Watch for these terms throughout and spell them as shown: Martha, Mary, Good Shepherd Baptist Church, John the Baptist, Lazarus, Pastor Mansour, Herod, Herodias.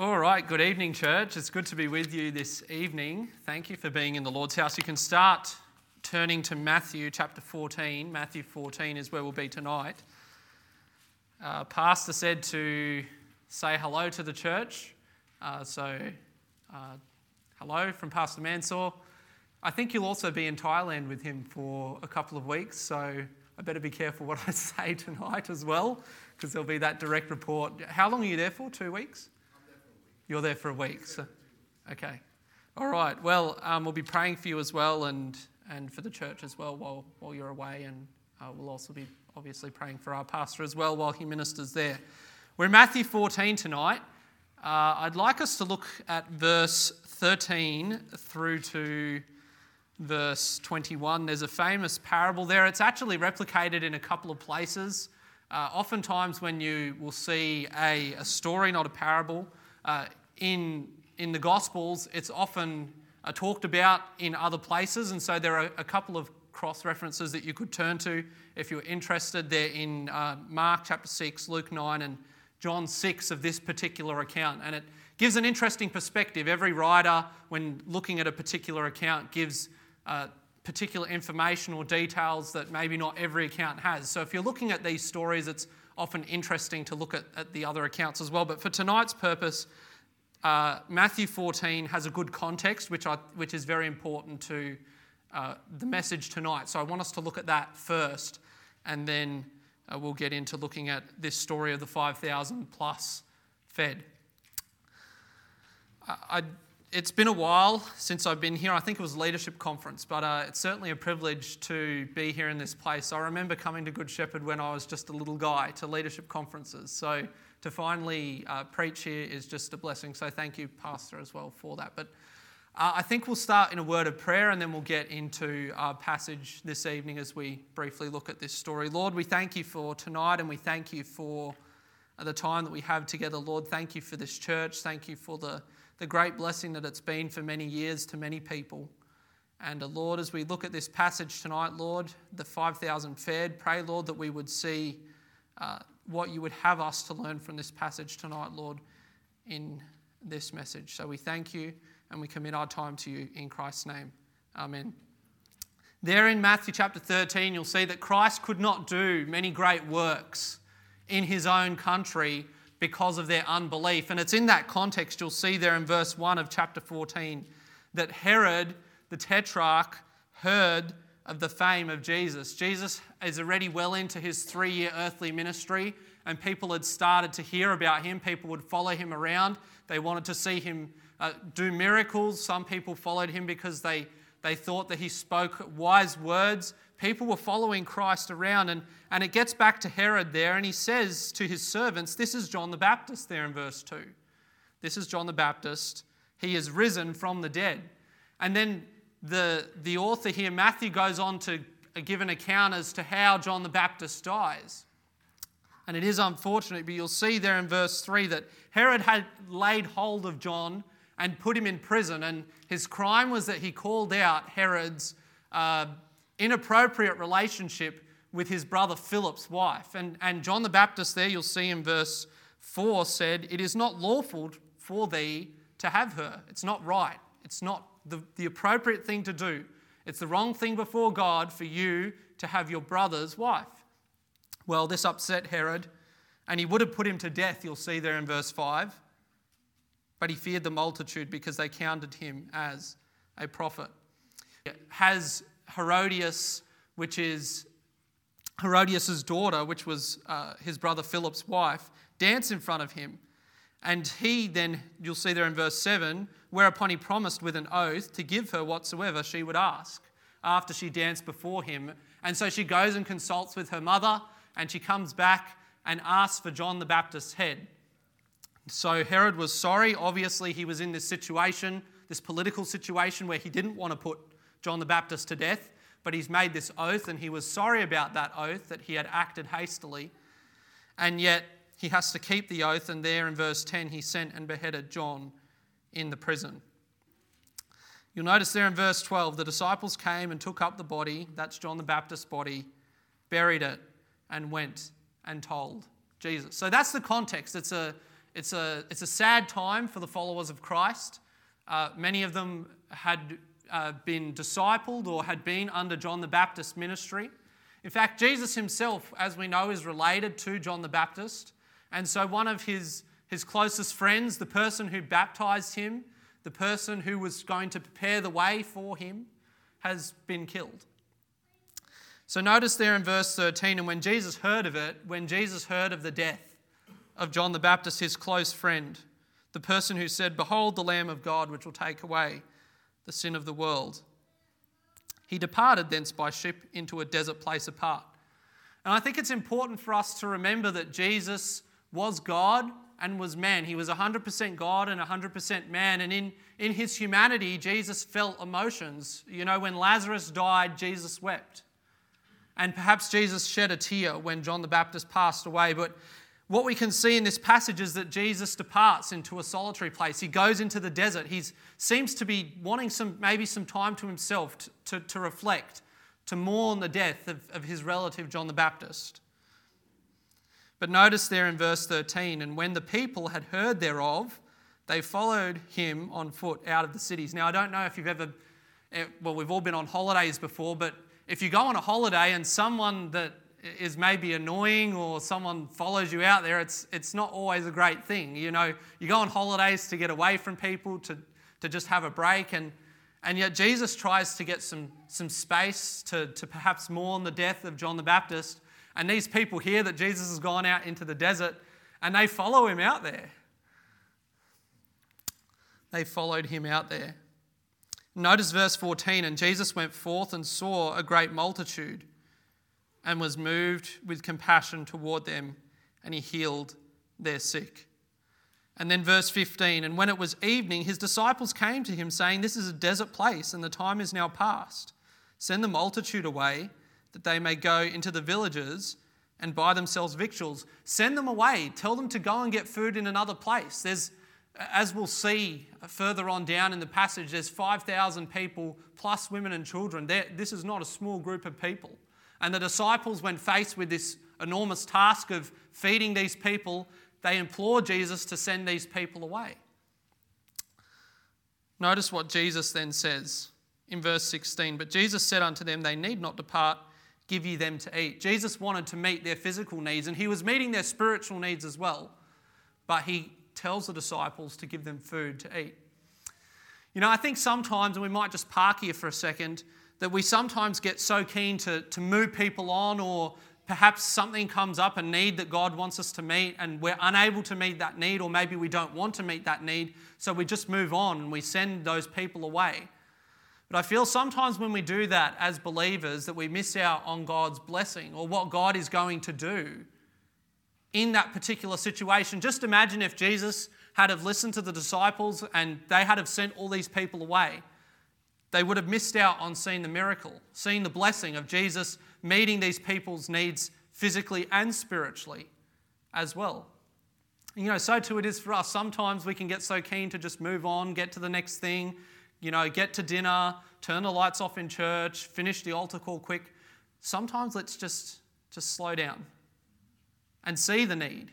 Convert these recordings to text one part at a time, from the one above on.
All right, good evening, church. It's good to be with you this evening. Thank you for being in the Lord's house. You can start turning to Matthew chapter 14. Matthew 14 is where we'll be tonight. Pastor said to say hello to the church. Hello from Pastor Mansour. I think you'll also be in Thailand with him for a couple of weeks, so I better be careful what I say tonight as well, because there'll be that direct report. How long are you there for? 2 weeks? You're there for a week, so okay. All right. Well, we'll be praying for you as well, and for the church as well while you're away, and we'll also be obviously praying for our pastor as well while he ministers there. We're in Matthew 14 tonight. I'd like us to look at verse 13 through to verse 21. There's a famous parable there. It's actually replicated in a couple of places. Oftentimes, when you will see a story, not a parable. In the Gospels, it's often talked about in other places, and so there are a couple of cross-references that you could turn to if you're interested. They're in Mark chapter 6, Luke 9, and John 6 of this particular account, and it gives an interesting perspective. Every writer, when looking at a particular account, gives particular information or details that maybe not every account has. So if you're looking at these stories, it's often interesting to look at the other accounts as well. But for tonight's purpose, Matthew 14 has a good context, which is very important to the message tonight. So I want us to look at that first, and then we'll get into looking at this story of the 5,000 plus fed. It's been a while since I've been here. I think it was leadership conference, but it's certainly a privilege to be here in this place. I remember coming to Good Shepherd when I was just a little guy to leadership conferences. So to finally preach here is just a blessing. So thank you, Pastor, as well for that. But I think we'll start in a word of prayer, and then we'll get into our passage this evening as we briefly look at this story. Lord, we thank you for tonight, and we thank you for the time that we have together. Lord, thank you for this church. Thank you for the great blessing that it's been for many years to many people. And Lord, as we look at this passage tonight, Lord, the 5,000 fed, pray, Lord, that we would see what you would have us to learn from this passage tonight, Lord, in this message. So we thank you, and we commit our time to you in Christ's name. Amen. There in Matthew chapter 13, you'll see that Christ could not do many great works in his own country because of their unbelief. And it's in that context, you'll see there in verse 1 of chapter 14, that Herod the Tetrarch heard of the fame of Jesus. Jesus is already well into his 3-year earthly ministry, and people had started to hear about him. People would follow him around. They wanted to see him do miracles. Some people followed him because they thought that he spoke wise words. People were following Christ around, and it gets back to Herod there, and he says to his servants, this is John the Baptist there in verse 2. This is John the Baptist. He is risen from the dead. And then the author here, Matthew, goes on to give an account as to how John the Baptist dies. And it is unfortunate, but you'll see there in verse 3 that Herod had laid hold of John and put him in prison, and his crime was that he called out Herod's inappropriate relationship with his brother Philip's wife. And John the Baptist there, you'll see in verse 4, said, it is not lawful for thee to have her. It's not right. It's not the appropriate thing to do. It's the wrong thing before God for you to have your brother's wife. Well, this upset Herod, and he would have put him to death, you'll see there in verse 5. But he feared the multitude because they counted him as a prophet. Has Herodias, which is Herodias' daughter, which was his brother Philip's wife, danced in front of him. And he then, you'll see there in verse 7, whereupon he promised with an oath to give her whatsoever she would ask after she danced before him. And so she goes and consults with her mother, and she comes back and asks for John the Baptist's head. So Herod was sorry. Obviously, he was in this situation, this political situation where he didn't want to put John the Baptist to death, but he's made this oath, and he was sorry about that oath, that he had acted hastily, and yet he has to keep the oath. And there in verse 10, he sent and beheaded John in the prison. You'll notice there in verse 12, the disciples came and took up the body, that's John the Baptist's body, buried it, and went and told Jesus. So that's the context. It's a It's a sad time for the followers of Christ. Many of them had been discipled or had been under John the Baptist's ministry. In fact, Jesus himself, as we know, is related to John the Baptist. And so one of his closest friends, the person who baptized him, the person who was going to prepare the way for him, has been killed. So notice there in verse 13, and when Jesus heard of the death of John the Baptist, his close friend, the person who said, "Behold the Lamb of God, which will take away the sin of the world," he departed thence by ship into a desert place apart. And I think it's important for us to remember that Jesus was God and was man. He was 100% God and 100% man. And in his humanity, Jesus felt emotions. You know, when Lazarus died, Jesus wept. And perhaps Jesus shed a tear when John the Baptist passed away. But what we can see in this passage is that Jesus departs into a solitary place. He goes into the desert. He seems to be wanting some time to himself to reflect, to mourn the death of his relative John the Baptist. But notice there in verse 13, and when the people had heard thereof, they followed him on foot out of the cities. Now, I don't know if you've ever, well, we've all been on holidays before, but if you go on a holiday and someone that is maybe annoying or someone follows you out there, it's not always a great thing. You know, you go on holidays to get away from people, to just have a break, and yet Jesus tries to get some space to perhaps mourn the death of John the Baptist. And these people hear that Jesus has gone out into the desert, and they follow him out there. They followed him out there. Notice verse 14, and Jesus went forth and saw a great multitude and was moved with compassion toward them, and he healed their sick. And then verse 15, and when it was evening, his disciples came to him, saying, "This is a desert place, and the time is now past. Send the multitude away, that they may go into the villages and buy themselves victuals." Send them away. Tell them to go and get food in another place. As we'll see further on down in the passage, there's 5,000 people plus women and children. This is not a small group of people. And the disciples, when faced with this enormous task of feeding these people, they implore Jesus to send these people away. Notice what Jesus then says in verse 16. But Jesus said unto them, "They need not depart. Give ye them to eat." Jesus wanted to meet their physical needs, and he was meeting their spiritual needs as well. But he tells the disciples to give them food to eat. You know, I think sometimes, and we might just park here for a second, that we sometimes get so keen to move people on, or perhaps something comes up, a need that God wants us to meet, and we're unable to meet that need, or maybe we don't want to meet that need, so we just move on and we send those people away. But I feel sometimes when we do that as believers, that we miss out on God's blessing or what God is going to do in that particular situation. Just imagine if Jesus had have listened to the disciples and they had have sent all these people away. They would have missed out on seeing the miracle, seeing the blessing of Jesus meeting these people's needs physically and spiritually as well. You know, so too it is for us. Sometimes we can get so keen to just move on, get to the next thing, you know, get to dinner, turn the lights off in church, finish the altar call quick. Sometimes let's just slow down and see the need.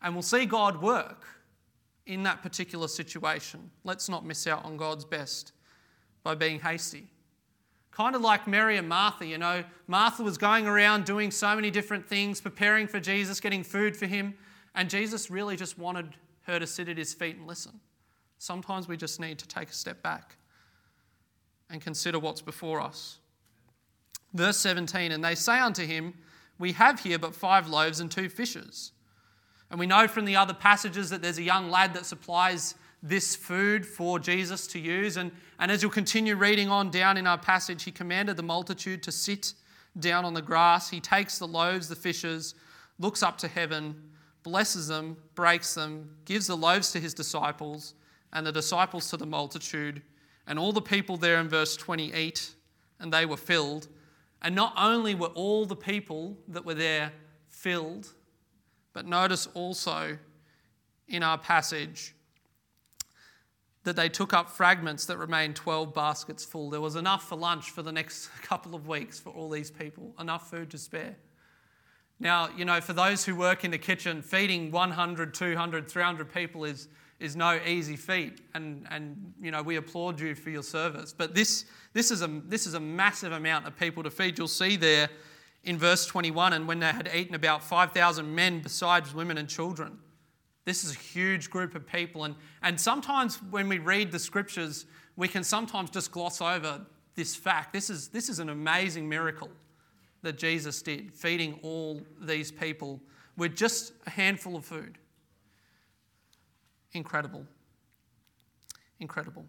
And we'll see God work in that particular situation. Let's not miss out on God's best by being hasty. Kind of like Mary and Martha, you know. Martha was going around doing so many different things, preparing for Jesus, getting food for him. And Jesus really just wanted her to sit at his feet and listen. Sometimes we just need to take a step back and consider what's before us. Verse 17, and they say unto him, "We have here but 5 loaves and 2 fishes. And we know from the other passages that there's a young lad that supplies this food for Jesus to use. And as you'll continue reading on down in our passage, he commanded the multitude to sit down on the grass. He takes the loaves, the fishes, looks up to heaven, blesses them, breaks them, gives the loaves to his disciples, and the disciples to the multitude, and all the people there in verse 28, and they were filled. And not only were all the people that were there filled, but notice also in our passage that they took up fragments that remained 12 baskets full. There was enough for lunch for the next couple of weeks for all these people, enough food to spare. Now, you know, for those who work in the kitchen, feeding 100, 200, 300 people is no easy feat, and you know, we applaud you for your service. But this is a massive amount of people to feed. You'll see there in verse 21, and when they had eaten about 5,000 men besides women and children. This is a huge group of people, and sometimes when we read the scriptures, we can sometimes just gloss over this fact. This is an amazing miracle that Jesus did, feeding all these people with just a handful of food. Incredible. Incredible.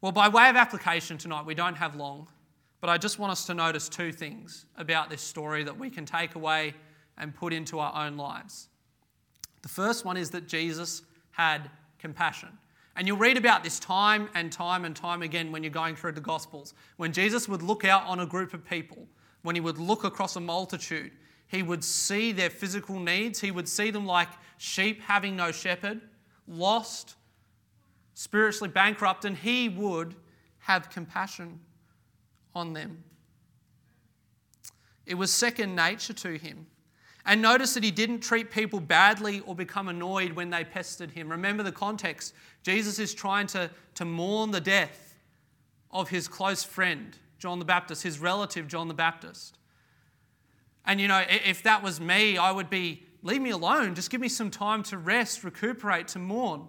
Well, by way of application tonight, we don't have long, but I just want us to notice two things about this story that we can take away and put into our own lives. The first one is that Jesus had compassion. And you'll read about this time and time and time again when you're going through the Gospels. When Jesus would look out on a group of people, when he would look across a multitude, he would see their physical needs. He would see them like sheep having no shepherd, lost, spiritually bankrupt, and he would have compassion on them. It was second nature to him. And notice that he didn't treat people badly or become annoyed when they pestered him. Remember the context. Jesus is trying to mourn the death of his close friend, John the Baptist, his relative, John the Baptist. And you know, if that was me, I would be, leave me alone, just give me some time to rest, recuperate, to mourn.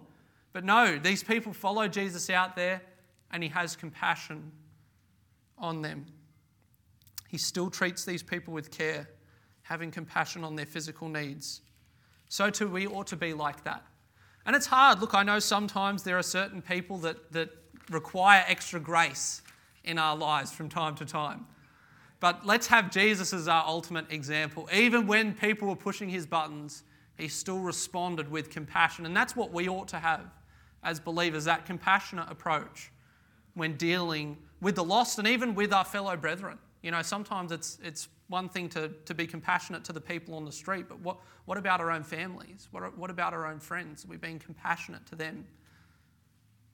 But no, these people follow Jesus out there and he has compassion on them. He still treats these people with care, having compassion on their physical needs. So too, we ought to be like that. And it's hard. Look, I know sometimes there are certain people that require extra grace in our lives from time to time. But let's have Jesus as our ultimate example. Even when people were pushing his buttons, he still responded with compassion. And that's what we ought to have as believers, that compassionate approach when dealing with the lost and even with our fellow brethren. You know, sometimes it's one thing to be compassionate to the people on the street, but what about our own families? What about our own friends? Are we being compassionate to them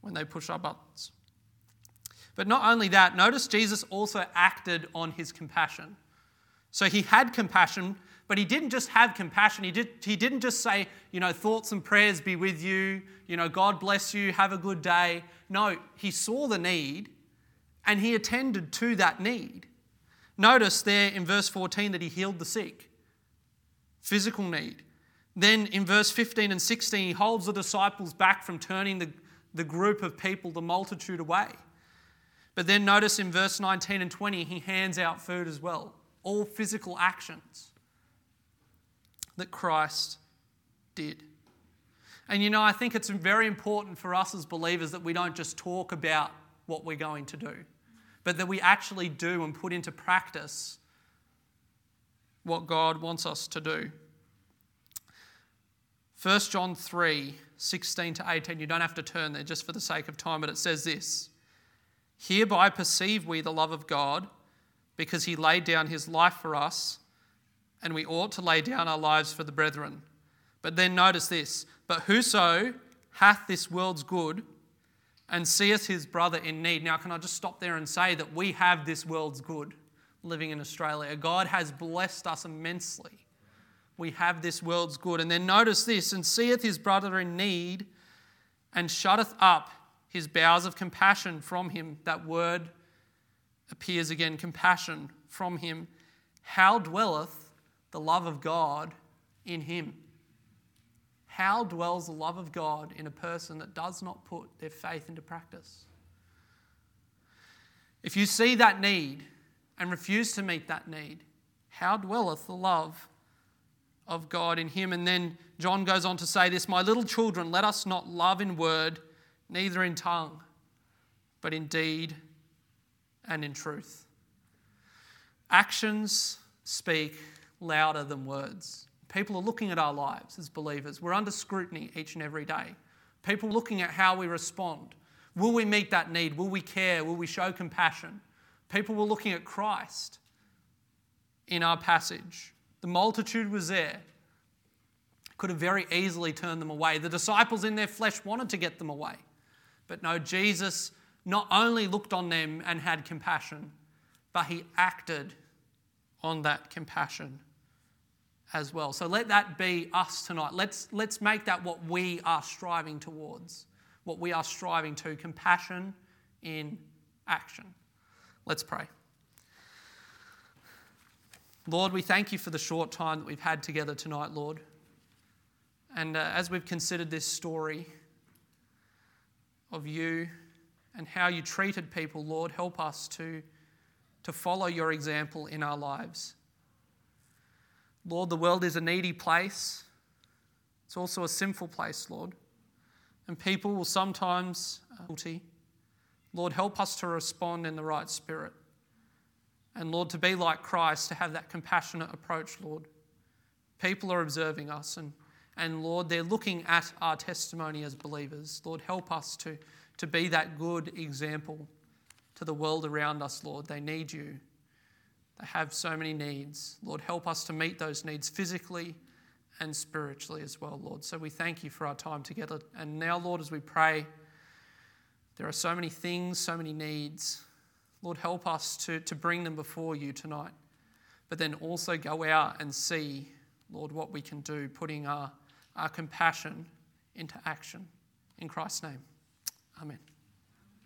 when they push our buttons? But not only that, notice Jesus also acted on his compassion. So he had compassion, but he didn't just have compassion. He didn't just say, you know, thoughts and prayers be with you, you know, God bless you, have a good day. No, he saw the need and he attended to that need. Notice there in verse 14 that he healed the sick, physical need. Then in verse 15 and 16, he holds the disciples back from turning the group of people, the multitude away. But then notice in verse 19 and 20, he hands out food as well. All physical actions that Christ did. And you know, I think it's very important for us as believers that we don't just talk about what we're going to do, but that we actually do and put into practice what God wants us to do. 1 John 3, 16 to 18, you don't have to turn there just for the sake of time, but it says this, "Hereby perceive we the love of God, because he laid down his life for us, and we ought to lay down our lives for the brethren." But then notice this, "But whoso hath this world's good, and seeth his brother in need." Now, can I just stop there and say that we have this world's good living in Australia. God has blessed us immensely. We have this world's good. And then notice this, "And seeth his brother in need, and shutteth up his bowels of compassion from him." That word appears again, compassion from him. "How dwelleth the love of God in him?" How dwells the love of God in a person that does not put their faith into practice? If you see that need and refuse to meet that need, how dwelleth the love of God in him? And then John goes on to say this, "My little children, let us not love in word, neither in tongue, but in deed and in truth." Actions speak louder than words. People are looking at our lives as believers. We're under scrutiny each and every day. People looking at how we respond. Will we meet that need? Will we care? Will we show compassion? People were looking at Christ in our passage. The multitude was there. Could have very easily turned them away. The disciples in their flesh wanted to get them away. But no, Jesus not only looked on them and had compassion, but he acted on that compassion as well. So let that be us tonight. Let's make that what we are striving towards, what we are striving to, compassion in action. Let's pray. Lord, we thank you for the short time that we've had together tonight, Lord. And as we've considered this story of you and how you treated people, Lord, help us to follow your example in our lives. Lord, the world is a needy place. It's also a sinful place, Lord. And people will sometimes be guilty. Lord, help us to respond in the right spirit. And Lord, to be like Christ, to have that compassionate approach, Lord. People are observing us and Lord, they're looking at our testimony as believers. Lord, help us to be that good example to the world around us, Lord. They need you. They have so many needs. Lord, help us to meet those needs physically and spiritually as well, Lord. So we thank you for our time together. And now, Lord, as we pray, there are so many things, so many needs. Lord, help us to bring them before you tonight, but then also go out and see, Lord, what we can do, putting our compassion into action. In Christ's name, amen.